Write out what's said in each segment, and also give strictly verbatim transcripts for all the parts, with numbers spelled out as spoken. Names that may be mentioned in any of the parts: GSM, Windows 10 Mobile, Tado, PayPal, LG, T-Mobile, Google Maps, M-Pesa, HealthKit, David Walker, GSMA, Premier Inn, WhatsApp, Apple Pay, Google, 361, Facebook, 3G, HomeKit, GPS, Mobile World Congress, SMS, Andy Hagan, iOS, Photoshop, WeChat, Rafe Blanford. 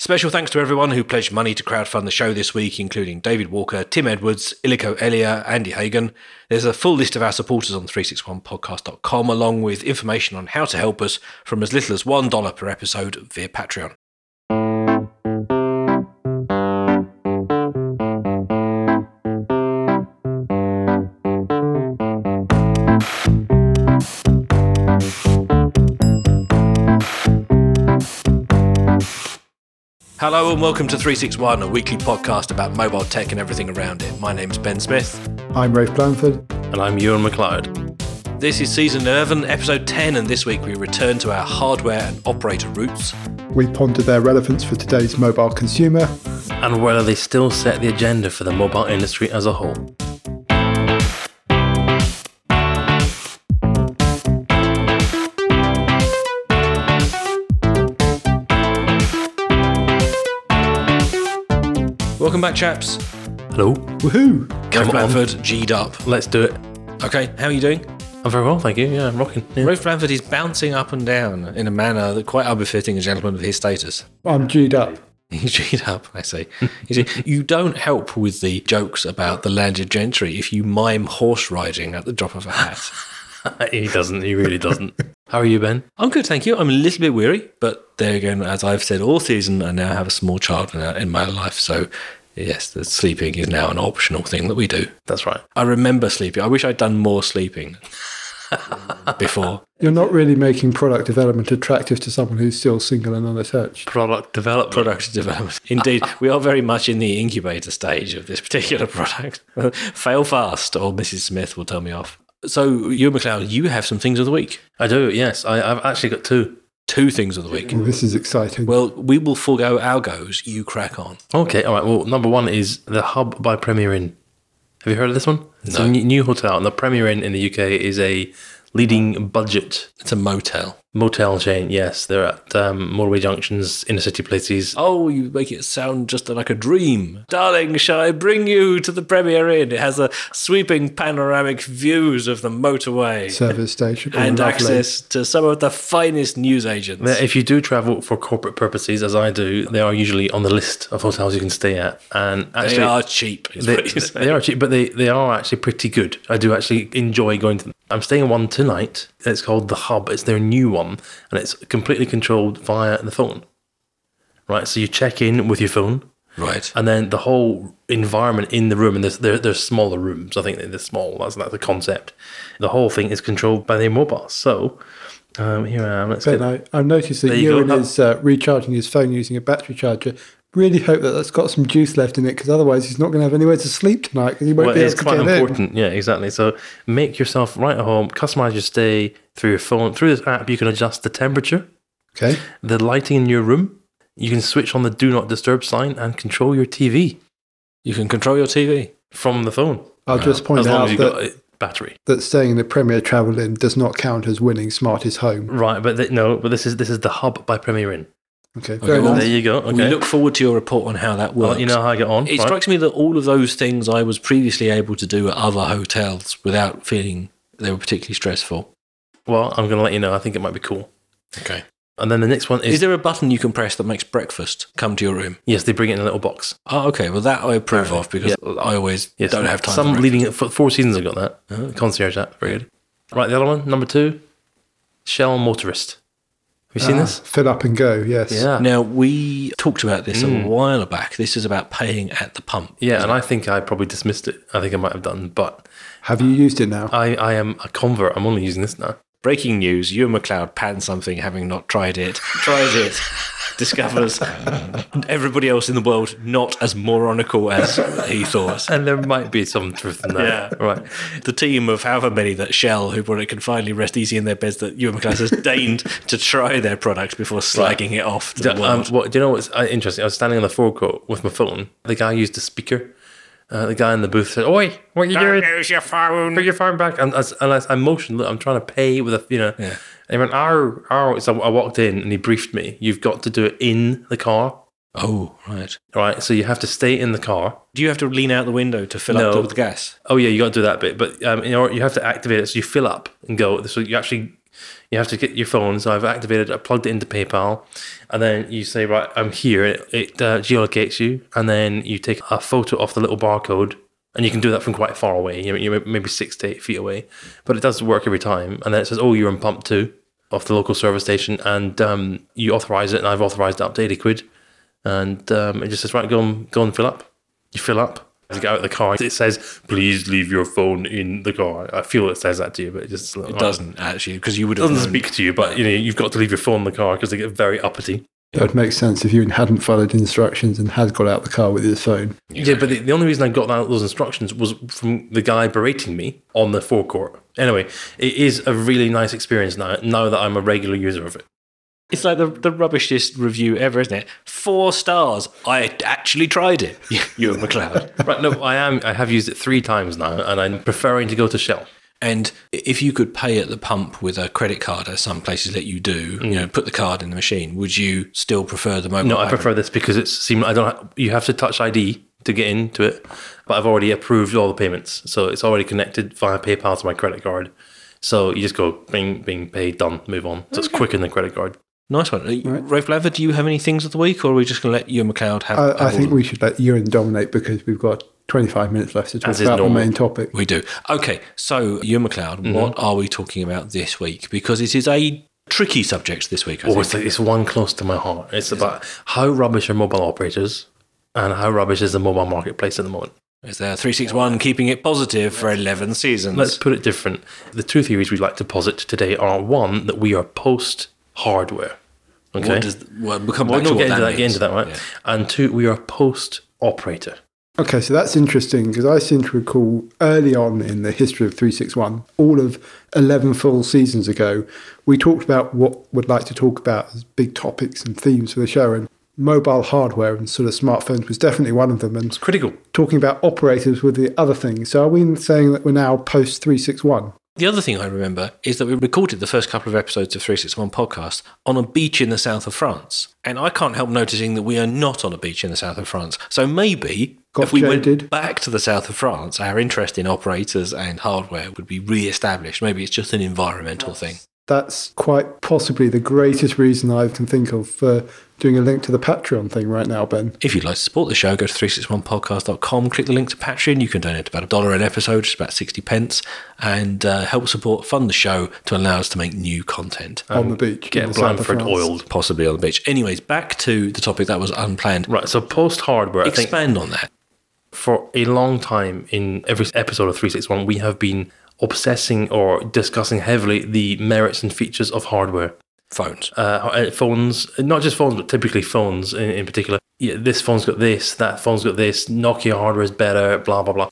Special thanks to everyone who pledged money to crowdfund the show this week, including David Walker, Tim Edwards, Illico Elia, Andy Hagan. There's a full list of our supporters on three sixty-one podcast dot com, along with information on how to help us from as little as one dollar per episode via Patreon. Hello and welcome to three sixty-one, a weekly podcast about mobile tech and everything around it. My name's Ben Smith. I'm Rafe Blanford. And I'm Ewan McLeod. This is Season eleven, Episode ten, and this week we return to our hardware and operator roots. We ponder their relevance for today's mobile consumer. And whether they still set the agenda for the mobile industry as a whole. Welcome back, chaps. Hello. Woohoo. Rafe Blanford, G'd up. Let's do it. Okay, how are you doing? I'm very well, thank you. Yeah, I'm rocking. Yeah. Rafe Blanford is bouncing up and down in a manner that quite unbefitting a gentleman of his status. I'm G'd up. He's G'd up, I see. You see, you don't help with the jokes about the landed gentry if you mime horse riding at the drop of a hat. He doesn't. He really doesn't. How are you, Ben? I'm good, thank you. I'm a little bit weary, but there again, as I've said all season, I now have a small child in my life, so... Yes, the sleeping is now an optional thing that we do. That's right. I remember sleeping. I wish I'd done more sleeping before. You're not really making product development attractive to someone who's still single and unattached. Product development. Product development. Indeed, we are very much in the incubator stage of this particular product. Fail fast or Missus Smith will tell me off. So, Ewan McLeod, you have some things of the week. I do, yes. I, I've actually got two. Two things of the week. Oh, this is exciting. Well, we will forego our goes. You crack on. Okay, all right. Well, number one is the Hub by Premier Inn. Have you heard of this one? No. It's a new hotel, and the Premier Inn in the U K is a leading budget. It's a motel. Motel chain, yes. They're at um, motorway junctions, inner city places. Oh, you make it sound just like a dream. Darling, shall I bring you to the Premier Inn? It has a sweeping panoramic views of the motorway. Service station. And lovely. Access to some of the finest news agents. If you do travel for corporate purposes, as I do, they are usually on the list of hotels you can stay at. And actually, they are cheap, is they, what you say. They are cheap, but they, they are actually pretty good. I do actually enjoy going to them. I'm staying in one tonight. It's called The Hub. It's their new one. And it's completely controlled via the phone, right? So you check in with your phone, right? And then the whole environment in the room, and there's there, there's smaller rooms. I think they're small. That's that's the concept. The whole thing is controlled by their mobile. So um, here I am. Let's ben, get. I, I've noticed that Ewan is uh, recharging his phone using a battery charger. Really hope that that's got some juice left in it, because otherwise he's not going to have anywhere to sleep tonight because he won't well, be able to get in. It's quite important, yeah, exactly. So make yourself right at home, customise your stay through your phone. Through this app, you can adjust the temperature, okay, the lighting in your room. You can switch on the Do Not Disturb sign and control your T V. You can control your T V from the phone. I'll just point out as long as you've got it. Battery. That staying in the Premier Travel Inn does not count as winning smartest home. Right, but they, no, but this is this is the Hub by Premier Inn. Okay, okay well, nice. There you go. Okay. We look forward to your report on how that works. Well, you know how I get on. It right. strikes me that all of those things I was previously able to do at other hotels without feeling they were particularly stressful. Well, I'm going to let you know. I think it might be cool. Okay. And then the next one is... Is there a button you can press that makes breakfast come to your room? Yes, they bring it in a little box. Oh, okay. Well, that I approve right. of because yeah. I always yes. don't have time Some for leading... For four seasons I got that. Uh, concierge app. Very good. Right, the other one, number two, Shell Motorist. Have you seen ah, this? Fill up and go, yes. Yeah. Now, we talked about this mm. a while back. This is about paying at the pump. Yeah, and it? I think I probably dismissed it. I think I might have done, but... Have you used it now? I, I am a convert. I'm only using this now. Breaking news, Ewan McLeod panned something having not tried it. Tries it. Discovers everybody else in the world not as moronical as he thought. And there might be some truth in that. Yeah. Right. The team of however many that Shell, who brought it, can finally rest easy in their beds that Ewan McLeod has deigned to try their product before slagging right. it off to do, the world. Um, what, do you know what's interesting? I was standing on the forecourt with my phone. The guy used a speaker. Uh, the guy in the booth said, "Oi, what are you Don't doing? Use your phone. Put your phone back." And as, and as I motioned, "Look, I'm trying to pay with a, you know." Yeah. And he went, "Ow, ow." So I walked in, and he briefed me. You've got to do it in the car. Oh, right. All right, so you have to stay in the car. Do you have to lean out the window to fill no. up with gas? Oh, yeah, you got to do that bit. But um, you have to activate it, so you fill up and go. So you actually, you have to get your phone. So I've activated, I plugged it into PayPal, and then you say, right, I'm here. It, it uh, geolocates you, and then you take a photo off the little barcode, and you can do that from quite far away. You're, you're maybe six to eight feet away, but it does work every time. And then it says, oh, you're in pump two off the local service station, and um, you authorize it, and I've authorized it up to eighty quid. And um, it just says, right, go and, go and fill up. You fill up. You get out of the car. It says, please leave your phone in the car. I feel it says that to you, but it just like, it right. doesn't actually, because you would. It doesn't known. Speak to you, but you know you've got to leave your phone in the car because they get very uppity. That would make sense if you hadn't followed instructions and had got out of the car with your phone. Yeah, yeah but the, the only reason I got that, those instructions was from the guy berating me on the forecourt. Anyway, it is a really nice experience now. Now that I'm a regular user of it. It's like the the rubbishiest review ever, isn't it? Four stars. I actually tried it. You and McLeod. Right, no, I am. I have used it three times now, and I'm preferring to go to Shell. And if you could pay at the pump with a credit card, as some places let you do, mm. you know, put the card in the machine, would you still prefer the mobile? No, I iPhone? prefer this because it's seem I don't. Have, you have to touch I D to get into it, but I've already approved all the payments, so it's already connected via PayPal to my credit card. So you just go, bing, bing, pay, done, move on. So okay. It's quicker than the credit card. Nice one. Right. Rafe Laver, do you have any things of the week, or are we just going to let Ewan McLeod have, have I, I think we should let Ewan dominate because we've got twenty-five minutes left to talk about normal. The main topic. We do. Okay, so Ewan McLeod, mm-hmm. what are we talking about this week? Because it is a tricky subject this week, I well, think. It's, like, it's one close to my heart. It's is about it? How rubbish are mobile operators and how rubbish is the mobile marketplace at the moment. Is there three sixty-one keeping it positive for eleven seasons? Let's put it different. The two theories we'd like to posit today are, one, that we are post- hardware. Okay. What does, well, we'll come back we'll to get, what into that that, get into that, right? Yeah. And two, we are post-operator. Okay, so that's interesting because I seem to recall early on in the history of three sixty-one, all of eleven full seasons ago, we talked about what we'd like to talk about as big topics and themes for the show, and mobile hardware and sort of smartphones was definitely one of them. And it's critical. Talking about operators were the other thing. So are we saying that we're now post-three sixty-one? The other thing I remember is that we recorded the first couple of episodes of three sixty-one podcast on a beach in the south of France. And I can't help noticing that we are not on a beach in the south of France. So maybe Got if we jaded. went back to the south of France, our interest in operators and hardware would be re-established. Maybe it's just an environmental yes. thing. That's quite possibly the greatest reason I can think of for doing a link to the Patreon thing right now, Ben. If you'd like to support the show, go to three sixty-one podcast dot com, click the link to Patreon. You can donate about a dollar an episode, which is about sixty pence, and uh, help support, fund the show to allow us to make new content. Um, on the beach. Get Blandford oiled. Possibly on the beach. Anyways, back to the topic that was unplanned. Right, so post-hardware. Expand I think, on that. For a long time in every episode of three sixty-one, we have been obsessing or discussing heavily the merits and features of hardware. Phones. Uh, phones, not just phones, but typically phones in, in particular. Yeah, this phone's got this, that phone's got this, Nokia hardware is better, blah, blah, blah.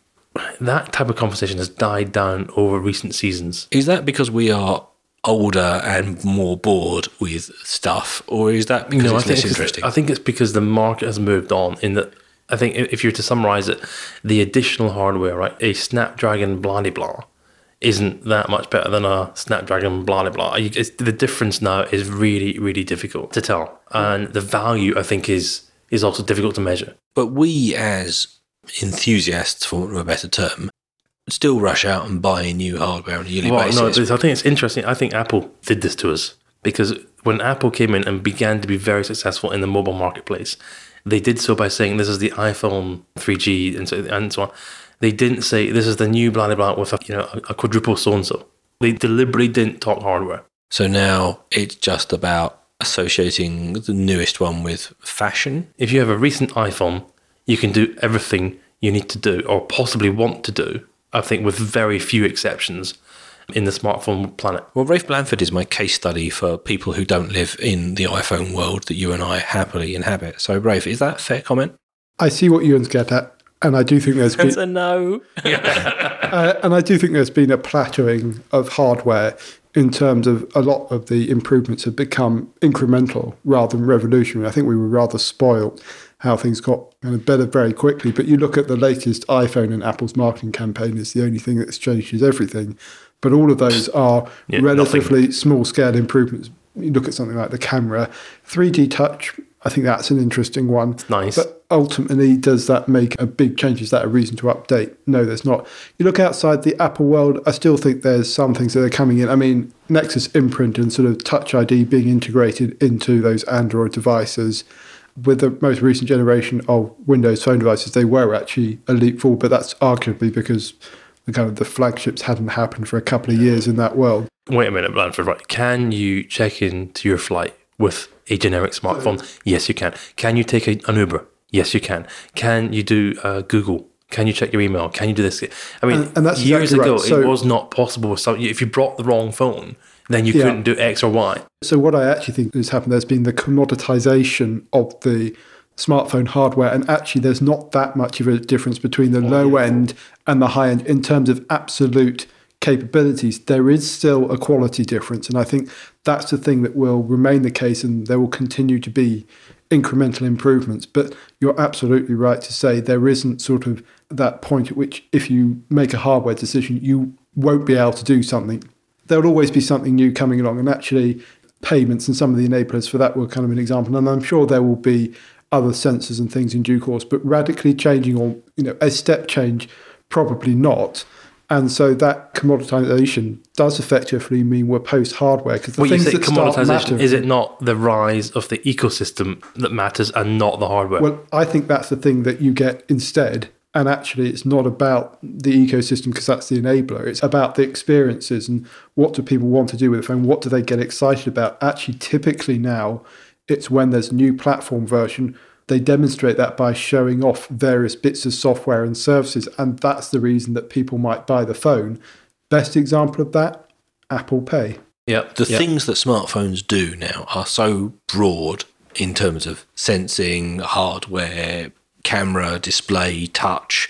That type of conversation has died down over recent seasons. Is that because we are older and more bored with stuff, or is that because no, it's less interesting? I think it's because the market has moved on in that, I think if you were to summarise it, the additional hardware, right, a Snapdragon blah-de-blah, isn't that much better than a Snapdragon blah blah blah. It's, the difference now is really, really difficult to tell. And the value, I think, is is also difficult to measure. But we, as enthusiasts, for want of a better term, still rush out and buy new hardware on a yearly well, basis. No, I think it's interesting. I think Apple did this to us because when Apple came in and began to be very successful in the mobile marketplace, they did so by saying this is the iPhone three G and so, and so on. They didn't say, this is the new blah, blah, blah, with a, you know, a quadruple so-and-so. They deliberately didn't talk hardware. So now it's just about associating the newest one with fashion. If you have a recent iPhone, you can do everything you need to do or possibly want to do, I think with very few exceptions, in the smartphone planet. Well, Rafe Blandford is my case study for people who don't live in the iPhone world that you and I happily inhabit. So, Rafe, is that a fair comment? I see what Ewan's get at. And I do think there's been a no. uh, and I do think there's been a plateauing of hardware in terms of a lot of the improvements have become incremental rather than revolutionary. I think we were rather spoiled how things got kind of better very quickly. But you look at the latest iPhone and Apple's marketing campaign is the only thing that's changed is everything. But all of those are yeah, relatively small scale improvements. You look at something like the camera, three D touch I think that's an interesting one. It's nice. But ultimately, does that make a big change? Is that a reason to update? No, there's not. You look outside the Apple world, I still think there's some things that are coming in. I mean, Nexus imprint and sort of Touch I D being integrated into those Android devices. With the most recent generation of Windows phone devices, they were actually a leap forward, but that's arguably because the kind of the flagships hadn't happened for a couple of years in that world. Wait a minute, Blanford, right? Can you check into your flight with a generic smartphone? Uh, yes, you can. Can you take a, an Uber? Yes, you can. Can you do uh, Google? Can you check your email? Can you do this? I mean, and, and that's years exactly right. ago, so, it was not possible. So if you brought the wrong phone, then you yeah. couldn't do X or Y. So what I actually think has happened, there's been the commoditization of the smartphone hardware, and actually there's not that much of a difference between the oh, low yeah. end and the high end in terms of absolute capabilities. There is still a quality difference, and I think that's the thing that will remain the case, and there will continue to be incremental improvements. But you're absolutely right to say there isn't sort of that point at which if you make a hardware decision, you won't be able to do something. There'll always be something new coming along, and actually payments and some of the enablers for that were kind of an example, and I'm sure there will be other sensors and things in due course, but radically changing or, you know, a step change, probably not. And so that commoditization does effectively mean we're post-hardware. Because the well, things you say that commoditization, start is it not the rise of the ecosystem that matters and not the hardware? Well, I think that's the thing that you get instead. And actually, it's not about the ecosystem because that's the enabler. It's about the experiences and what do people want to do with the phone? What do they get excited about? Actually, typically now, it's when there's a new platform version. They demonstrate that by showing off various bits of software and services, and that's the reason that people might buy the phone. Best example of that, Apple Pay. Yeah, the yep. things that smartphones do now are so broad in terms of sensing, hardware, camera, display, touch,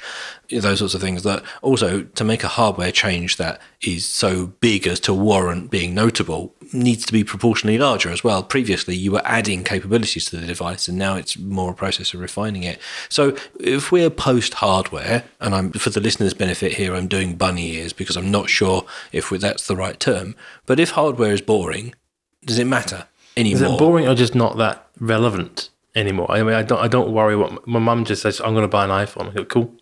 those sorts of things, that also to make a hardware change that is so big as to warrant being notable needs to be proportionally larger as well. Previously, you were adding capabilities to the device, and now it's more a process of refining it. So if we're post-hardware, and I'm for the listener's benefit here, I'm doing bunny ears because I'm not sure if that's the right term, but if hardware is boring, does it matter anymore? Is it boring or just not that relevant anymore? I mean, I don't, I don't worry what my mum just says. I'm going to buy an iPhone. I go, cool.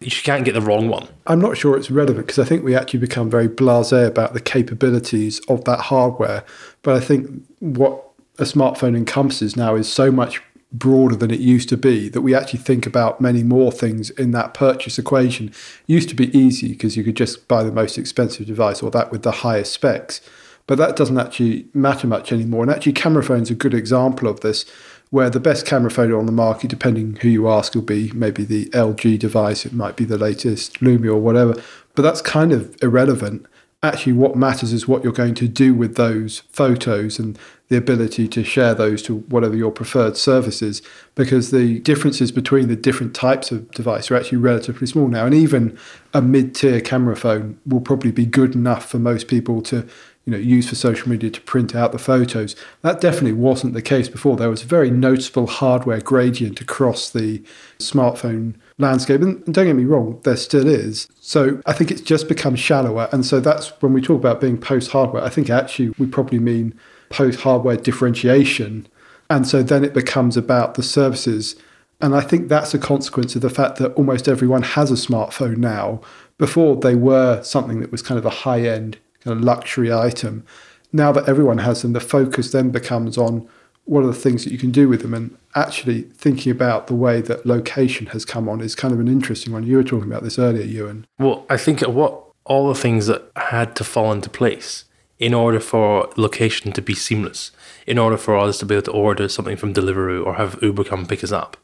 You can't get the wrong one. I'm not sure it's relevant because I think we actually become very blasé about the capabilities of that hardware. But I think what a smartphone encompasses now is so much broader than it used to be that we actually think about many more things in that purchase equation. It used to be easy because you could just buy the most expensive device or that with the highest specs. But that doesn't actually matter much anymore. And actually, camera phones are a good example of this, where the best camera phone on the market, depending who you ask, will be maybe the L G device, it might be the latest Lumia or whatever, but that's kind of irrelevant. Actually, what matters is what you're going to do with those photos and the ability to share those to whatever your preferred service is, because the differences between the different types of device are actually relatively small now, and even a mid-tier camera phone will probably be good enough for most people to you know, used for social media to print out the photos. That definitely wasn't the case before. There was a very noticeable hardware gradient across the smartphone landscape. And don't get me wrong, there still is. So I think it's just become shallower. And so that's when we talk about being post-hardware, I think actually we probably mean post-hardware differentiation. And so then it becomes about the services. And I think that's a consequence of the fact that almost everyone has a smartphone now. Before, they were something that was kind of a high-end a luxury item. Now that everyone has them, the focus then becomes on what are the things that you can do with them, and actually thinking about the way that location has come on is kind of an interesting one. You were talking about this earlier, Ewan. Well, I think what all the things that had to fall into place in order for location to be seamless, in order for us to be able to order something from Deliveroo or have Uber come pick us up.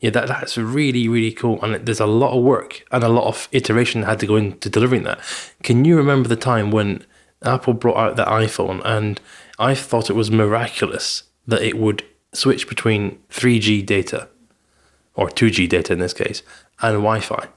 Yeah, that, that's really, really cool. And there's a lot of work and a lot of iteration had to go into delivering that. Can you remember the time when Apple brought out the iPhone and I thought it was miraculous that it would switch between three G data, or two G data in this case, and Wi-Fi?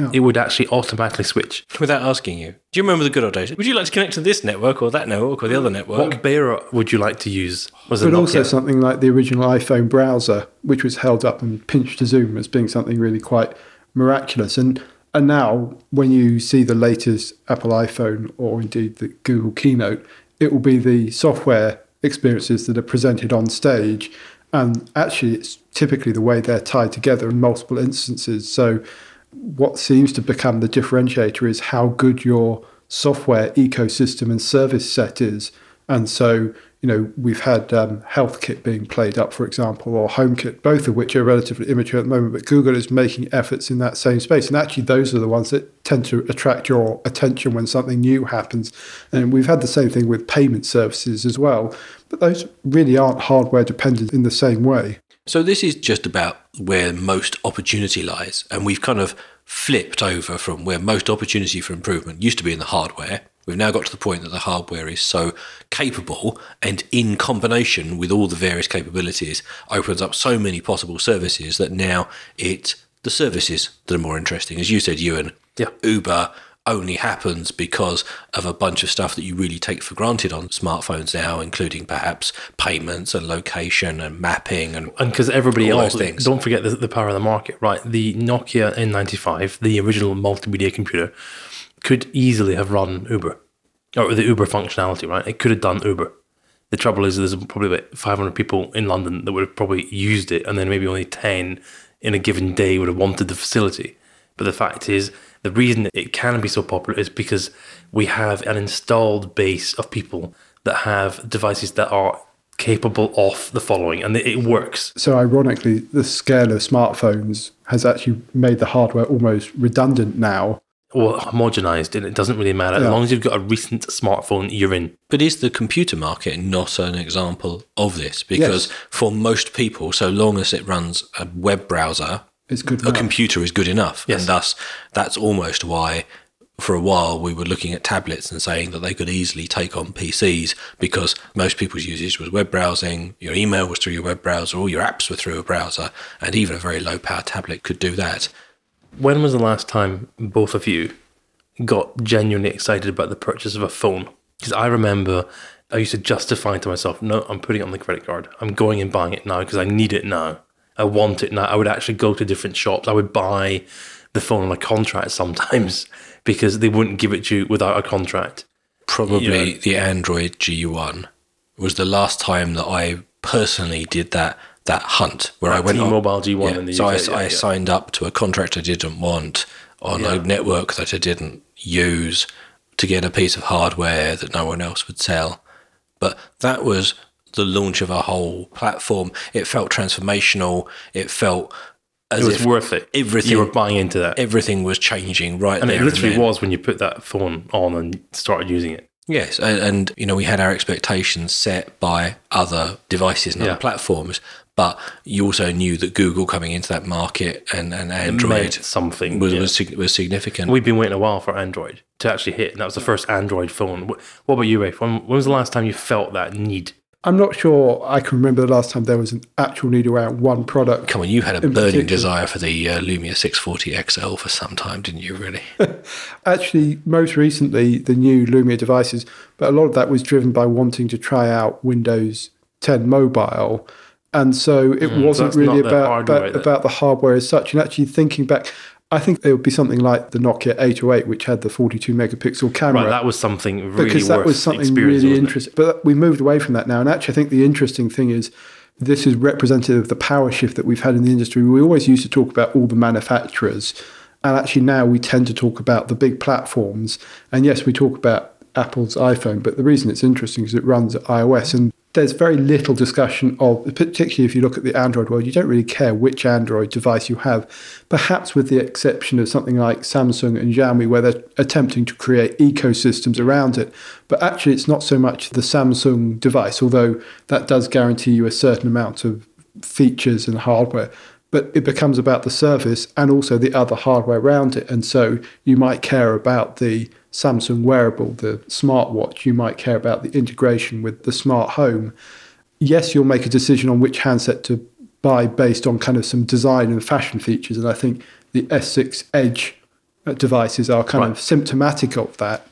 Oh. It would actually automatically switch. Without asking you. Do you remember the good old days? Would you like to connect to this network or that network or the other network? What bearer would you like to use? Was but also something like the original iPhone browser, which was held up and pinched to zoom as being something really quite miraculous. And and now, when you see the latest Apple iPhone or indeed the Google Keynote, it will be the software experiences that are presented on stage. And actually, it's typically the way they're tied together in multiple instances. So what seems to become the differentiator is how good your software ecosystem and service set is. And so, you know, we've had um, HealthKit being played up, for example, or HomeKit, both of which are relatively immature at the moment, but Google is making efforts in that same space. And actually, those are the ones that tend to attract your attention when something new happens. And we've had the same thing with payment services as well, but those really aren't hardware dependent in the same way. So this is just about where most opportunity lies. And we've kind of flipped over from where most opportunity for improvement used to be in the hardware. We've now got to the point that the hardware is so capable, and in combination with all the various capabilities opens up so many possible services that now it's the services that are more interesting. As you said, Ewan, yeah. Uber only happens because of a bunch of stuff that you really take for granted on smartphones now, including perhaps payments and location and mapping and and because everybody else things. Don't forget the, the power of the market, right? The Nokia N ninety-five, the original multimedia computer, could easily have run Uber, or the Uber functionality, right? It could have done Uber. The trouble is there's probably about five hundred people in London that would have probably used it, and then maybe only ten in a given day would have wanted the facility. But the fact is, the reason it can be so popular is because we have an installed base of people that have devices that are capable of the following, and it works. So ironically, the scale of smartphones has actually made the hardware almost redundant now. Or homogenized, and it doesn't really matter yeah. as long as you've got a recent smartphone you're in. But is the computer market not an example of this? Because yes. for most people, so long as it runs a web browser, it's good a computer is good enough. Yes. And thus, that's almost why for a while we were looking at tablets and saying that they could easily take on P Cs, because most people's usage was web browsing, your email was through your web browser, all your apps were through a browser, and even a very low-power tablet could do that. When was the last time both of you got genuinely excited about the purchase of a phone? Because I remember I used to justify to myself, no, I'm putting it on the credit card. I'm going and buying it now because I need it now. I want it now. I would actually go to different shops. I would buy the phone on a contract sometimes because they wouldn't give it to you without a contract. Probably you know, the Android G one was the last time that I personally did that. That hunt where that I went T-Mobile on T-Mobile G one yeah. in the U K. So I, yeah, I yeah. signed up to a contract I didn't want on yeah. a network that I didn't use to get a piece of hardware that no one else would sell. But that was the launch of a whole platform. It felt transformational. It felt as it was if worth it. Everything you were buying into that. Everything was changing right and there. And it literally and was when you put that phone on and started using it. Yes, and, and you know we had our expectations set by other devices and yeah. other platforms. But you also knew that Google coming into that market and, and Android something was, yeah. was was significant. We've been waiting a while for Android to actually hit, and that was the first Android phone. What about you, Rafe? When, when was the last time you felt that need? I'm not sure I can remember the last time there was an actual need around one product. Come on, you had a burning particular. desire for the uh, Lumia six forty X L for some time, didn't you, really? Actually, most recently, the new Lumia devices, but a lot of that was driven by wanting to try out Windows ten Mobile. And so it mm, wasn't really about, about, about the hardware as such. And actually thinking back, I think it would be something like the Nokia eight oh eight, which had the forty-two megapixel camera. Right, that was something really Because that was something really interesting. It? But we moved away from that now. And actually, I think the interesting thing is this is representative of the power shift that we've had in the industry. We always used to talk about all the manufacturers. And actually now we tend to talk about the big platforms. And yes, we talk about Apple's iPhone. But the reason it's interesting is it runs iOS. And there's very little discussion of, particularly if you look at the Android world, you don't really care which Android device you have, perhaps with the exception of something like Samsung and Xiaomi, where they're attempting to create ecosystems around it. But actually, it's not so much the Samsung device, although that does guarantee you a certain amount of features and hardware. But it becomes about the service and also the other hardware around it. And so you might care about the Samsung wearable, the smartwatch, you might care about the integration with the smart home. Yes, you'll make a decision on which handset to buy based on kind of some design and fashion features. And I think the S six Edge devices are kind right. of symptomatic of that.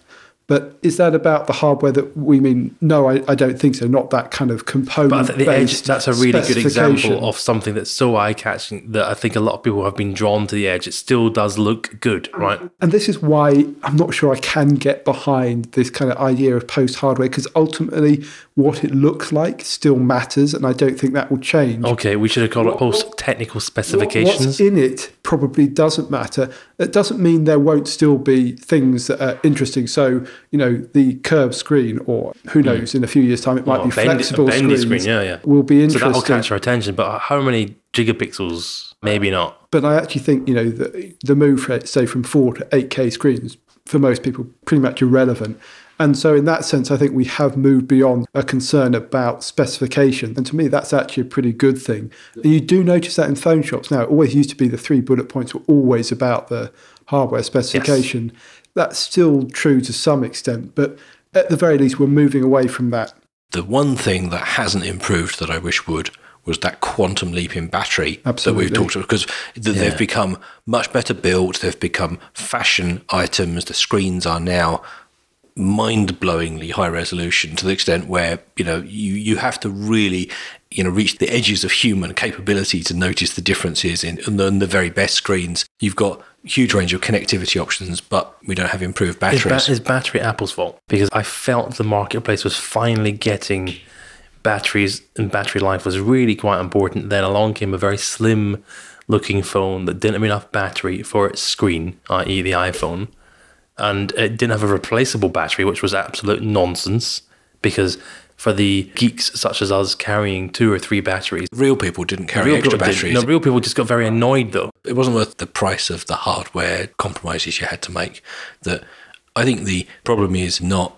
But is that about the hardware that we mean? No, I, I don't think so. Not that kind of component. But at the edge, that's a really good example of something that's so eye-catching that I think a lot of people have been drawn to the edge. It still does look good, right? And this is why I'm not sure I can get behind this kind of idea of post-hardware, because ultimately what it looks like still matters, and I don't think that will change. Okay, we should have called it post-technical specifications. What's in it probably doesn't matter. It doesn't mean there won't still be things that are interesting. So, you know, the curved screen, or who knows, mm. in a few years' time, it might oh, be bendy, flexible screens. Screen, yeah, yeah. Will be interesting. So that'll catch our attention, but how many gigapixels? Maybe not. But I actually think, you know, the, the move, say, from four to eight K screens, for most people, pretty much irrelevant. And so in that sense, I think we have moved beyond a concern about specification. And to me, that's actually a pretty good thing. And you do notice that in phone shops now. It always used to be the three bullet points were always about the hardware specification. Yes. That's still true to some extent, but at the very least, we're moving away from that. The one thing that hasn't improved that I wish would was that quantum leap in battery Absolutely. That we've talked about, because yeah. they've become much better built, they've become fashion items, the screens are now mind-blowingly high resolution to the extent where, you know, you, you have to really, you know, reach the edges of human capability to notice the differences in, in, the, in the very best screens. You've got huge range of connectivity options, but we don't have improved batteries. Is, ba- is battery Apple's fault? Because I felt the marketplace was finally getting batteries, and battery life was really quite important. Then along came a very slim looking phone that didn't have enough battery for its screen, that is the iPhone. And it didn't have a replaceable battery, which was absolute nonsense, because for the geeks such as us carrying two or three batteries... Real people didn't carry extra batteries. No, real people just got very annoyed, though. It wasn't worth the price of the hardware compromises you had to make. That I think the problem is not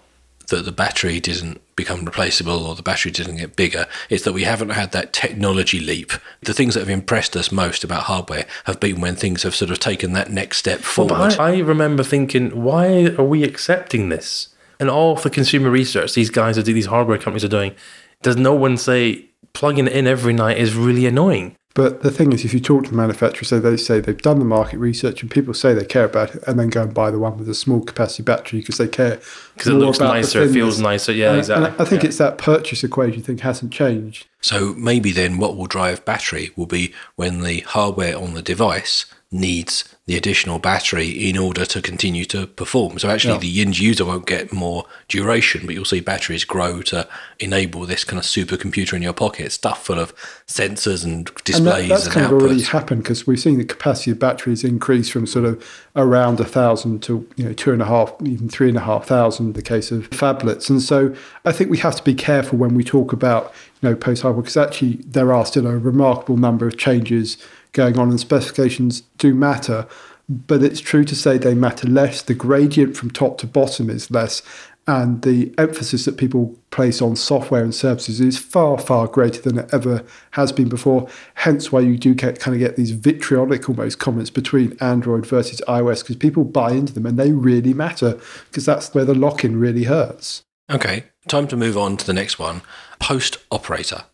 that the battery didn't become replaceable or the battery didn't get bigger. It's that we haven't had that technology leap. The things that have impressed us most about hardware have been when things have sort of taken that next step forward. Well, but I, I remember thinking, why are we accepting this? And all of the consumer research these guys are doing, these hardware companies are doing, does no one say plugging it in every night is really annoying? But the thing is, if you talk to the manufacturer, so they say they've done the market research and people say they care about it, and then go and buy the one with a small capacity battery because they care. Because it looks nicer, it feels nicer, yeah, and, exactly. And I think yeah. it's that purchase equation thing hasn't changed. So maybe then what will drive battery will be when the hardware on the device needs the additional battery in order to continue to perform. So actually yeah. the end user won't get more duration, but you'll see batteries grow to enable this kind of supercomputer in your pocket, stuff full of sensors and displays and, that, that's and kind outputs. Of already happened, because we've seen the capacity of batteries increase from sort of around a thousand to, you know, two and a half, even three and a half thousand in the case of phablets. And so I think we have to be careful when we talk about, you know, post-hardware, because actually there are still a remarkable number of changes going on, and specifications do matter, but it's true to say they matter less. The gradient from top to bottom is less, and the emphasis that people place on software and services is far, far greater than it ever has been before. Hence why you do get, kind of get these vitriolic almost comments between Android versus iOS, because people buy into them and they really matter, because that's where the lock-in really hurts. Okay, time to move on to the next one, post-operator.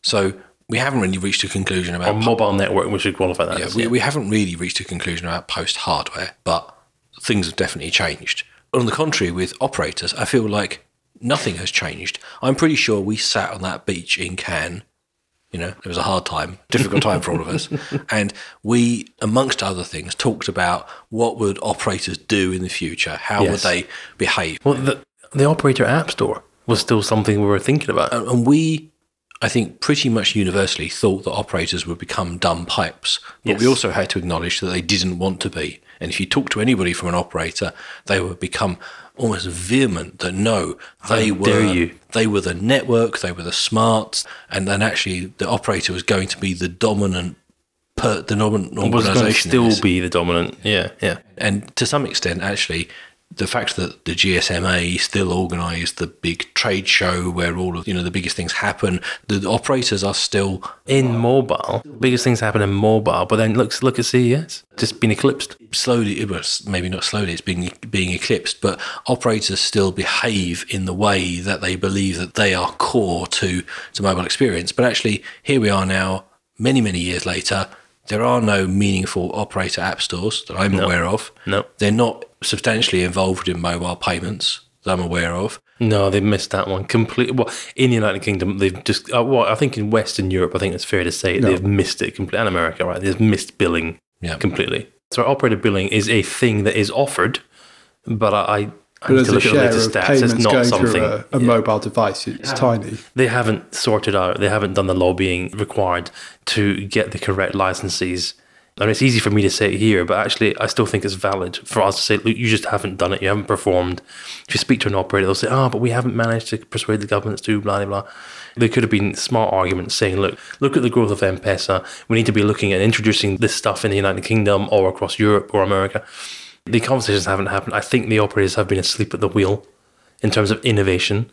So we haven't really reached a conclusion about... On mobile network, we should qualify that. Yeah, we, we haven't really reached a conclusion about post-hardware, but things have definitely changed. On the contrary, with operators, I feel like nothing has changed. I'm pretty sure we sat on that beach in Cannes. You know, it was a hard time, difficult time for all of us. And we, amongst other things, talked about what would operators do in the future? How yes. would they behave? Well, the, the operator app store was still something we were thinking about. And, and we... I think pretty much universally thought that operators would become dumb pipes, but yes. we also had to acknowledge that they didn't want to be. And if you talk to anybody from an operator, they would become almost vehement that no, they How were you. They were the network, they were the smarts, and then actually the operator was going to be the dominant per, the dominant organisation. Still be the dominant, yeah, yeah. And to some extent, actually. The fact that the G S M A still organised the big trade show where all of, you know, the biggest things happen, the, the operators are still... In mobile. Biggest things happen in mobile, but then look, look at C E S. Just been eclipsed. Slowly, well, maybe not slowly, it's being, being eclipsed, but operators still behave in the way that they believe that they are core to, to mobile experience. But actually, here we are now, many, many years later, there are no meaningful operator app stores that I'm no. aware of. No. They're not... substantially involved in mobile payments. that I'm aware of. No, they've missed that one completely. Well, in the United Kingdom, they've just, uh, well, I think in Western Europe, I think it's fair to say no. they've missed it completely. And America, right? They've missed billing yeah. completely. So operator billing is a thing that is offered, but I, I but as a share of stats, payments it's not going something, through a, a yeah. mobile device, it's yeah. tiny. They haven't sorted out, they haven't done the lobbying required to get the correct licenses. I mean, it's easy for me to say it here, but actually I still think it's valid for us to say, look, you just haven't done it, you haven't performed. If you speak to an operator, they'll say, oh, but we haven't managed to persuade the governments to blah, blah, blah. There could have been smart arguments saying, look, look at the growth of M-Pesa. We need to be looking at introducing this stuff in the United Kingdom or across Europe or America. The conversations haven't happened. I think the operators have been asleep at the wheel in terms of innovation.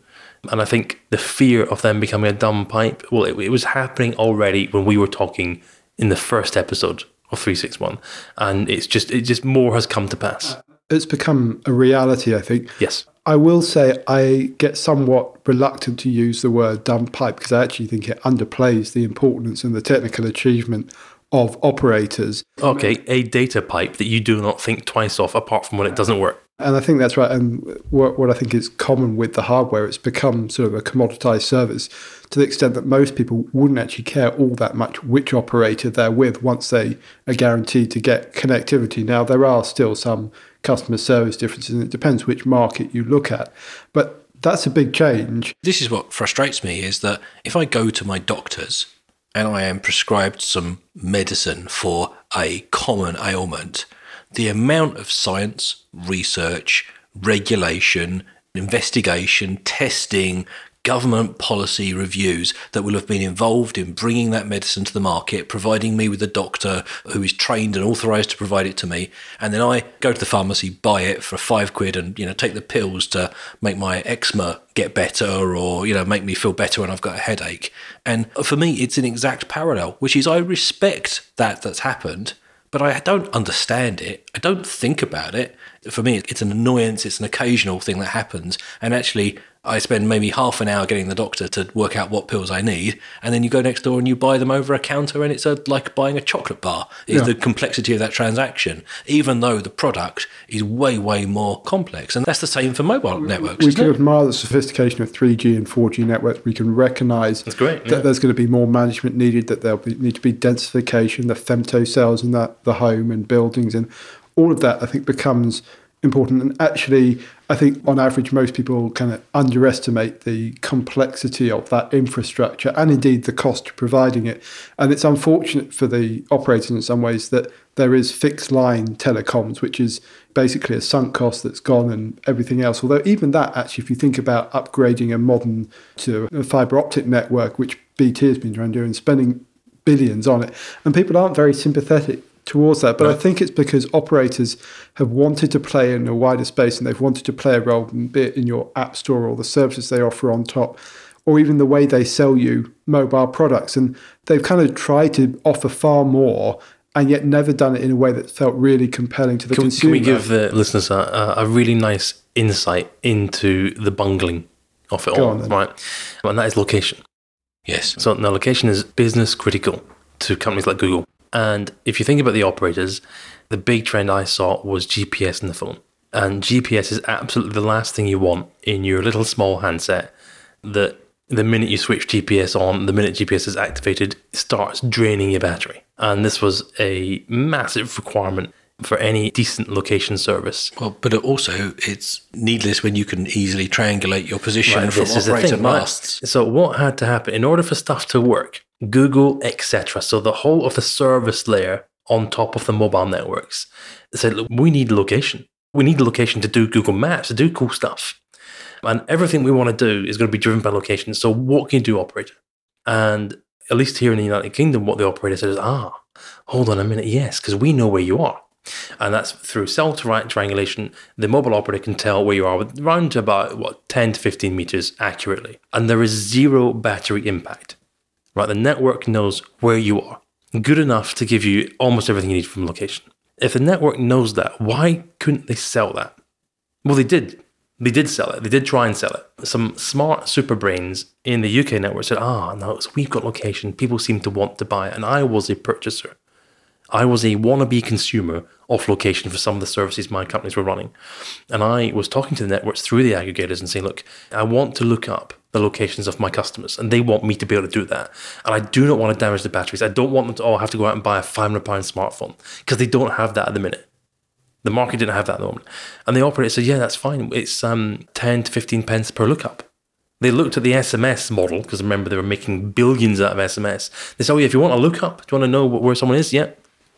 And I think the fear of them becoming a dumb pipe, well, it, it was happening already when we were talking in the first episode of three sixty-one. And it's just, it just more has come to pass. It's become a reality, I think. Yes. I will say I get somewhat reluctant to use the word dumb pipe because I actually think it underplays the importance and the technical achievement of operators. Okay, a data pipe that you do not think twice of apart from when it doesn't work. And I think that's right. And what, what I think is common with the hardware, it's become sort of a commoditized service to the extent that most people wouldn't actually care all that much which operator they're with once they are guaranteed to get connectivity. Now, there are still some customer service differences, and it depends which market you look at. But that's a big change. This is what frustrates me, is that if I go to my doctor's and I am prescribed some medicine for a common ailment, the amount of science, research, regulation, investigation, testing, government policy reviews that will have been involved in bringing that medicine to the market, providing me with a doctor who is trained and authorised to provide it to me, and then I go to the pharmacy, buy it for five quid and, you know, take the pills to make my eczema get better or, you know, make me feel better when I've got a headache. And for me, it's an exact parallel, which is I respect that that's happened, but I don't understand it. I don't think about it. For me, it's an annoyance. It's an occasional thing that happens. And actually, I spend maybe half an hour getting the doctor to work out what pills I need, and then you go next door and you buy them over a counter, and it's a, like buying a chocolate bar, is yeah. the complexity of that transaction, even though the product is way, way more complex. And that's the same for mobile networks. We do admire the sophistication of three G and four G networks. We can recognise yeah. that there's going to be more management needed, that there'll be, need to be densification, the femtocells in that, the home and buildings, and all of that, I think, becomes important. And actually, I think on average, most people kind of underestimate the complexity of that infrastructure and indeed the cost of providing it. And it's unfortunate for the operators in some ways that there is fixed line telecoms, which is basically a sunk cost that's gone and everything else. Although even that, actually, if you think about upgrading a modern to a fibre optic network, which B T has been trying to do and spending billions on it, and people aren't very sympathetic towards that. But no. I think it's because operators have wanted to play in a wider space, and they've wanted to play a role, be it in your app store or the services they offer on top, or even the way they sell you mobile products. And they've kind of tried to offer far more and yet never done it in a way that felt really compelling to the can, consumer. Can we give the listeners a, a really nice insight into the bungling of it Go all, on, right? And that is location. Yes. So now location is business critical to companies like Google. And if you think about the operators, the big trend I saw was G P S in the phone. And G P S is absolutely the last thing you want in your little small handset, that the minute you switch G P S on, the minute G P S is activated, it starts draining your battery. And this was a massive requirement for any decent location service. Well, but also it's needless when you can easily triangulate your position right, from operator masts. Right? So what had to happen in order for stuff to work? Google, et cetera. So the whole of the service layer on top of the mobile networks said, look, we need location. We need location to do Google Maps, to do cool stuff. And everything we want to do is going to be driven by location. So what can you do, operator? And at least here in the United Kingdom, what the operator said is, ah, hold on a minute, yes, because we know where you are. And that's through cell to right triangulation. The mobile operator can tell where you are with round to about what ten to fifteen meters accurately. And there is zero battery impact. Right, the network knows where you are, good enough to give you almost everything you need from location. If the network knows that, why couldn't they sell that? Well, they did. They did sell it. They did try and sell it. Some smart super brains in the U K network said, ah, no, so we've got location. People seem to want to buy it. And I was a purchaser. I was a wannabe consumer off location for some of the services my companies were running. And I was talking to the networks through the aggregators and saying, look, I want to look up the locations of my customers, and they want me to be able to do that. And I do not want to damage the batteries. I don't want them to all oh, have to go out and buy a five hundred pounds smartphone, because they don't have that at the minute. The market didn't have that at the moment. And the operator said, yeah, that's fine. It's um, ten to fifteen pence per lookup. They looked at the S M S model, because remember, they were making billions out of S M S. They said, oh, yeah, if you want a lookup, do you want to know where someone is? Yeah,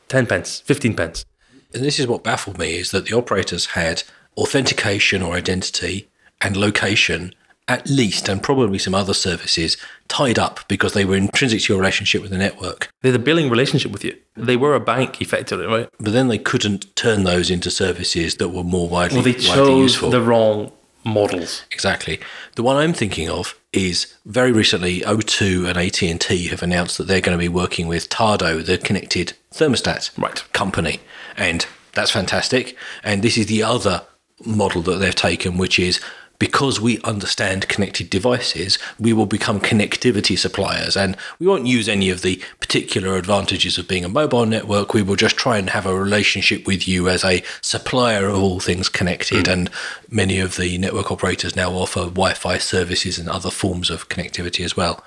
ten pence, fifteen pence. And this is what baffled me, is that the operators had authentication or identity and location at least, and probably some other services, tied up because they were intrinsic to your relationship with the network. They had a billing relationship with you. They were a bank, effectively, right? But then they couldn't turn those into services that were more widely useful. Well, they chose the wrong models. Exactly. The one I'm thinking of is very recently O two and A T and T have announced that they're going to be working with Tado, the connected thermostat right. company. And that's fantastic. And this is the other model that they've taken, which is because we understand connected devices, we will become connectivity suppliers. And we won't use any of the particular advantages of being a mobile network. We will just try and have a relationship with you as a supplier of all things connected. Mm. And many of the network operators now offer Wi-Fi services and other forms of connectivity as well.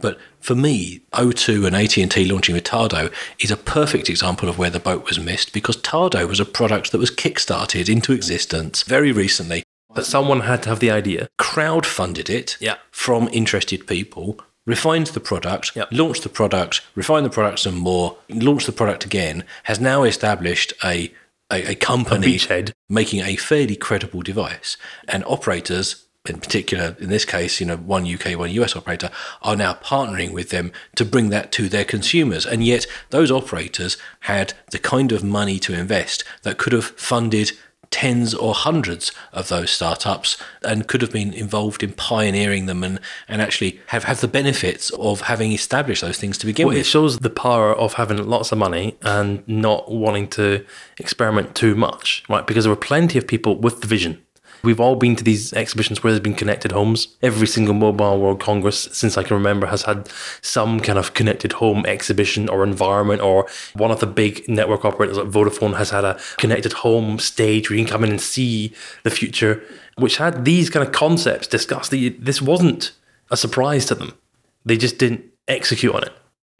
But for me, O two and A T and T launching with Tado is a perfect example of where the boat was missed, because Tado was a product that was kickstarted into existence very recently. But someone had to have the idea. Crowdfunded it yeah. from interested people, refined the product, yeah. launched the product, refined the product some more, launched the product again, has now established a, a, a company a beachhead. Making a fairly credible device. And operators, in particular, in this case, you know, one U K, one U S operator, are now partnering with them to bring that to their consumers. And yet those operators had the kind of money to invest that could have funded tens or hundreds of those startups and could have been involved in pioneering them and, and actually have, have the benefits of having established those things to begin well, with. It shows the power of having lots of money and not wanting to experiment too much, right? Because there were plenty of people with the vision. We've all been to these exhibitions where there's been connected homes. Every single Mobile World Congress, since I can remember, has had some kind of connected home exhibition or environment, or one of the big network operators like Vodafone has had a connected home stage where you can come in and see the future, which had these kind of concepts discussed. This wasn't a surprise to them. They just didn't execute on it.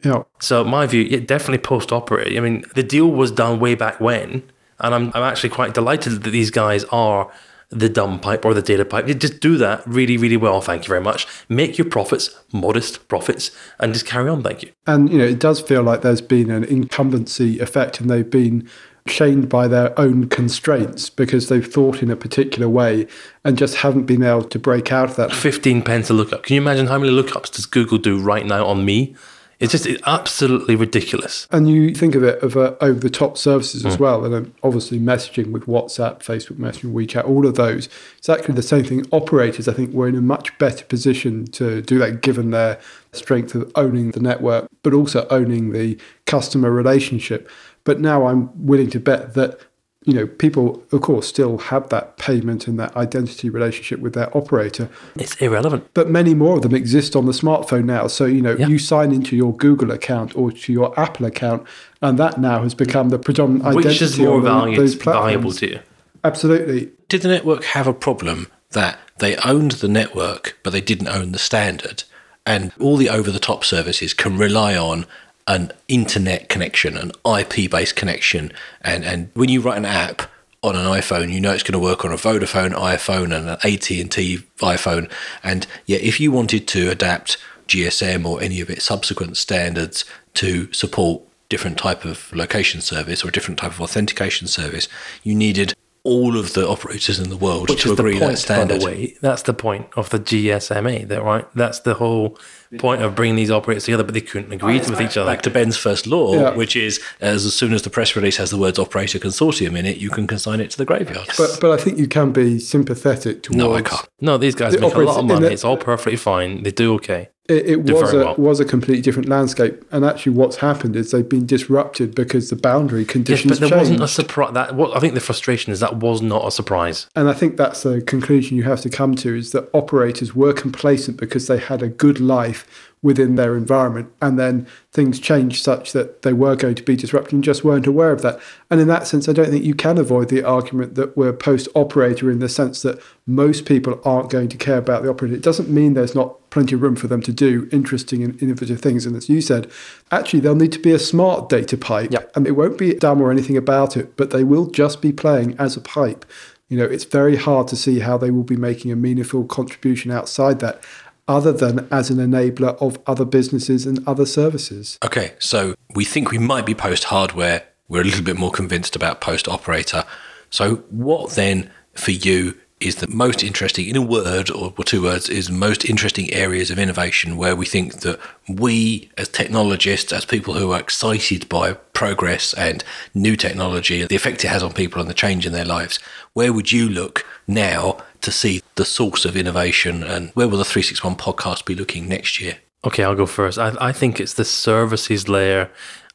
Yeah. So my view, yeah, definitely post-operated. I mean, the deal was done way back when, and I'm I'm actually quite delighted that these guys are the dumb pipe or the data pipe. Just do that really, really well. Thank you very much. Make your profits, modest profits, and just carry on. Thank you. And, you know, it does feel like there's been an incumbency effect, and they've been chained by their own constraints because they've thought in a particular way and just haven't been able to break out of that. fifteen pence a lookup. Can you imagine how many lookups does Google do right now on me? It's just it's absolutely ridiculous. And you think of it of uh, over-the-top services as mm. well, and obviously messaging with WhatsApp, Facebook Messenger, WeChat, all of those. It's actually the same thing. Operators, I think, were in a much better position to do that given their strength of owning the network, but also owning the customer relationship. But now I'm willing to bet that, you know, people, of course, still have that payment and that identity relationship with their operator. It's irrelevant. But many more of them exist on the smartphone now. So, you know, yeah. you sign into your Google account or to your Apple account, and that now has become the predominant identity. Which is more valuable, valuable to you. Absolutely. Did the network have a problem that they owned the network, but they didn't own the standard? And all the over-the-top services can rely on an internet connection, an I P-based connection. And, and when you write an app on an iPhone, you know it's going to work on a Vodafone iPhone and an A T and T iPhone. And yeah, if you wanted to adapt G S M or any of its subsequent standards to support different type of location service or a different type of authentication service, you needed all of the operators in the world Which to agree point, that standard. By the way, that's the point of the G S M A, that, right? That's the whole point of bringing these operators together, but they couldn't agree right, with back, each other. Back to Ben's first law, yeah. which is as, as soon as the press release has the words operator consortium in it, you can consign it to the graveyard. Yes. But but I think you can be sympathetic towards... No, I can't. No, these guys the make a lot of money. The, it's all perfectly fine. They do okay. It, it do was, a, well. was a completely different landscape. And actually what's happened is they've been disrupted because the boundary conditions yes, but there changed. Wasn't a surprise. That, what, I think the frustration is that was not a surprise. And I think that's the conclusion you have to come to, is that operators were complacent because they had a good life within their environment, and then things changed such that they were going to be disrupted and just weren't aware of that. And in that sense, I don't think you can avoid the argument that we're post-operator, in the sense that most people aren't going to care about the operator. It doesn't mean there's not plenty of room for them to do interesting and innovative things. And as you said, actually, there'll need to be a smart data pipe. Yep. And it won't be dumb or anything about it, but they will just be playing as a pipe. You know, it's very hard to see how they will be making a meaningful contribution outside that, other than as an enabler of other businesses and other services. Okay, so we think we might be post-hardware. We're a little bit more convinced about post-operator. So what then for you is the most interesting, in a word or two words, is most interesting areas of innovation where we think that we as technologists, as people who are excited by progress and new technology, the effect it has on people and the change in their lives, where would you look now to see the source of innovation, and where will the three sixty-one podcast be looking next year? Okay, I'll go first. I, I think it's the services layer.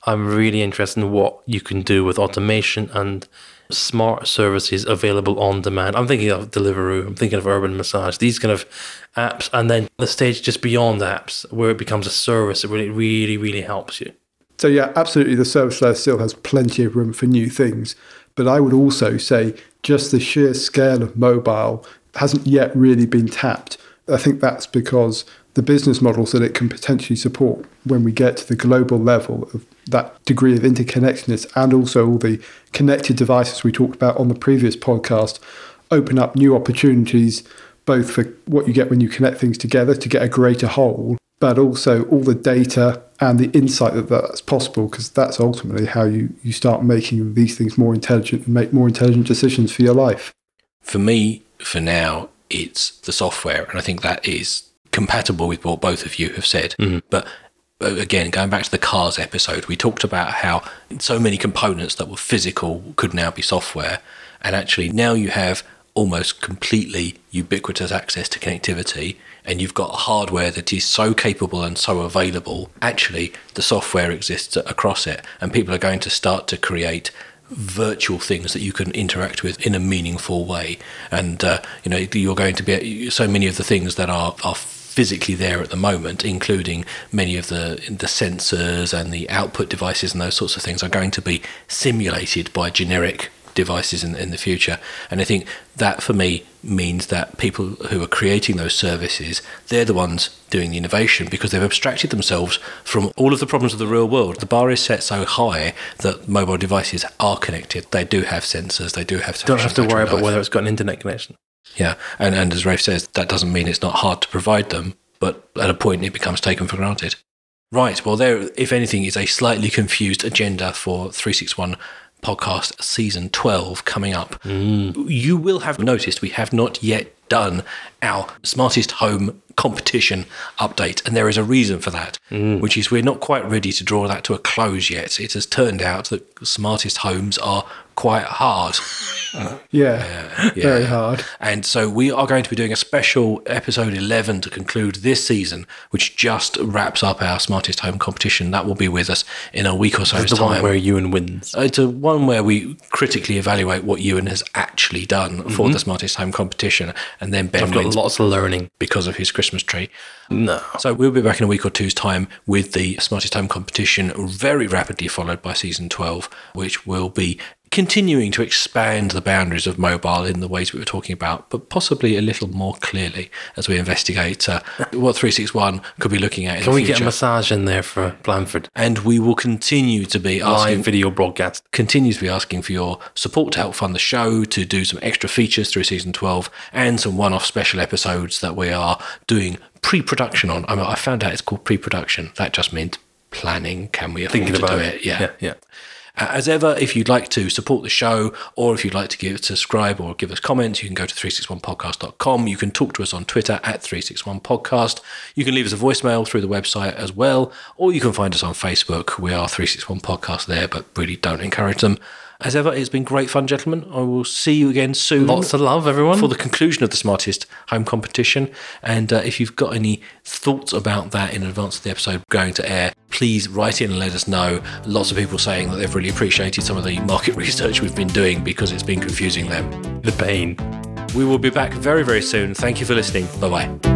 I'm really interested in what you can do with automation and smart services available on demand. I'm thinking of Deliveroo, I'm thinking of Urban Massage, these kind of apps, and then the stage just beyond apps where it becomes a service that really, really, really helps you. So yeah, absolutely, the service layer still has plenty of room for new things. But I would also say just the sheer scale of mobile hasn't yet really been tapped. I think that's because the business models that it can potentially support when we get to the global level of that degree of interconnectedness, and also all the connected devices we talked about on the previous podcast, open up new opportunities, both for what you get when you connect things together to get a greater whole, but also all the data and the insight that that's possible, because that's ultimately how you, you start making these things more intelligent and make more intelligent decisions for your life. For me, for now, it's the software, and I think that is compatible with what both of you have said. Mm-hmm. But again, going back to the cars episode, we talked about how so many components that were physical could now be software, and actually now you have almost completely ubiquitous access to connectivity, and you've got hardware that is so capable and so available. Actually, the software exists across it, and people are going to start to create virtual things that you can interact with in a meaningful way. And uh, you know, you're going to be so many of the things that are are physically there at the moment, including many of the the sensors and the output devices and those sorts of things, are going to be simulated by generic devices in, in the future. And I think that for me means that people who are creating those services, they're the ones doing the innovation, because they've abstracted themselves from all of the problems of the real world. The bar is set so high that mobile devices are connected. They do have sensors, they do have... Don't have to worry about whether it's got an internet connection. Yeah, and, and as Rafe says, that doesn't mean it's not hard to provide them, but at a point it becomes taken for granted. Right, well there, if anything, is a slightly confused agenda for three sixty-one Podcast Season twelve coming up. Mm. You will have noticed we have not yet done our Smartest Home competition update, and there is a reason for that, mm. which is we're not quite ready to draw that to a close yet. It has turned out that smartest homes are quite hard. Uh, yeah, uh, yeah, very hard. And so we are going to be doing a special episode eleven to conclude this season, which just wraps up our Smartest Home competition. That will be with us in a week or so's time. The one where Ewan wins. It's a one where we critically evaluate what Ewan has actually done mm-hmm. for the Smartest Home competition, and then Ben I've got wins lots of learning because of his Christmas tree. No. So we'll be back in a week or two's time with the Smartest Home competition, very rapidly followed by Season twelve, which will be continuing to expand the boundaries of mobile in the ways we were talking about, but possibly a little more clearly as we investigate uh, what three sixty-one could be looking at in Can the future. Can we get a massage in there for Blanford? And we will continue to be asking... Live video broadcast. Continue to be asking for your support to help fund the show, to do some extra features through Season twelve, and some one-off special episodes that we are doing pre-production on. I mean, I found out it's called pre-production. That just means planning. Can we afford Thinking to about do it? it? Yeah, yeah. yeah. As ever, if you'd like to support the show, or if you'd like to give subscribe or give us comments, you can go to three sixty-one podcast dot com. You can talk to us on Twitter at three sixty-one podcast. You can leave us a voicemail through the website as well, or you can find us on Facebook. We are three sixty-one podcast there, but really don't encourage them. As ever, it's been great fun, gentlemen. I will see you again soon. Lots of love, everyone. For the conclusion of the Smartest Home competition. And uh, if you've got any thoughts about that in advance of the episode going to air, please write in and let us know. Lots of people saying that they've really appreciated some of the market research we've been doing, because it's been confusing them. The pain. We will be back very, very soon. Thank you for listening. Bye-bye.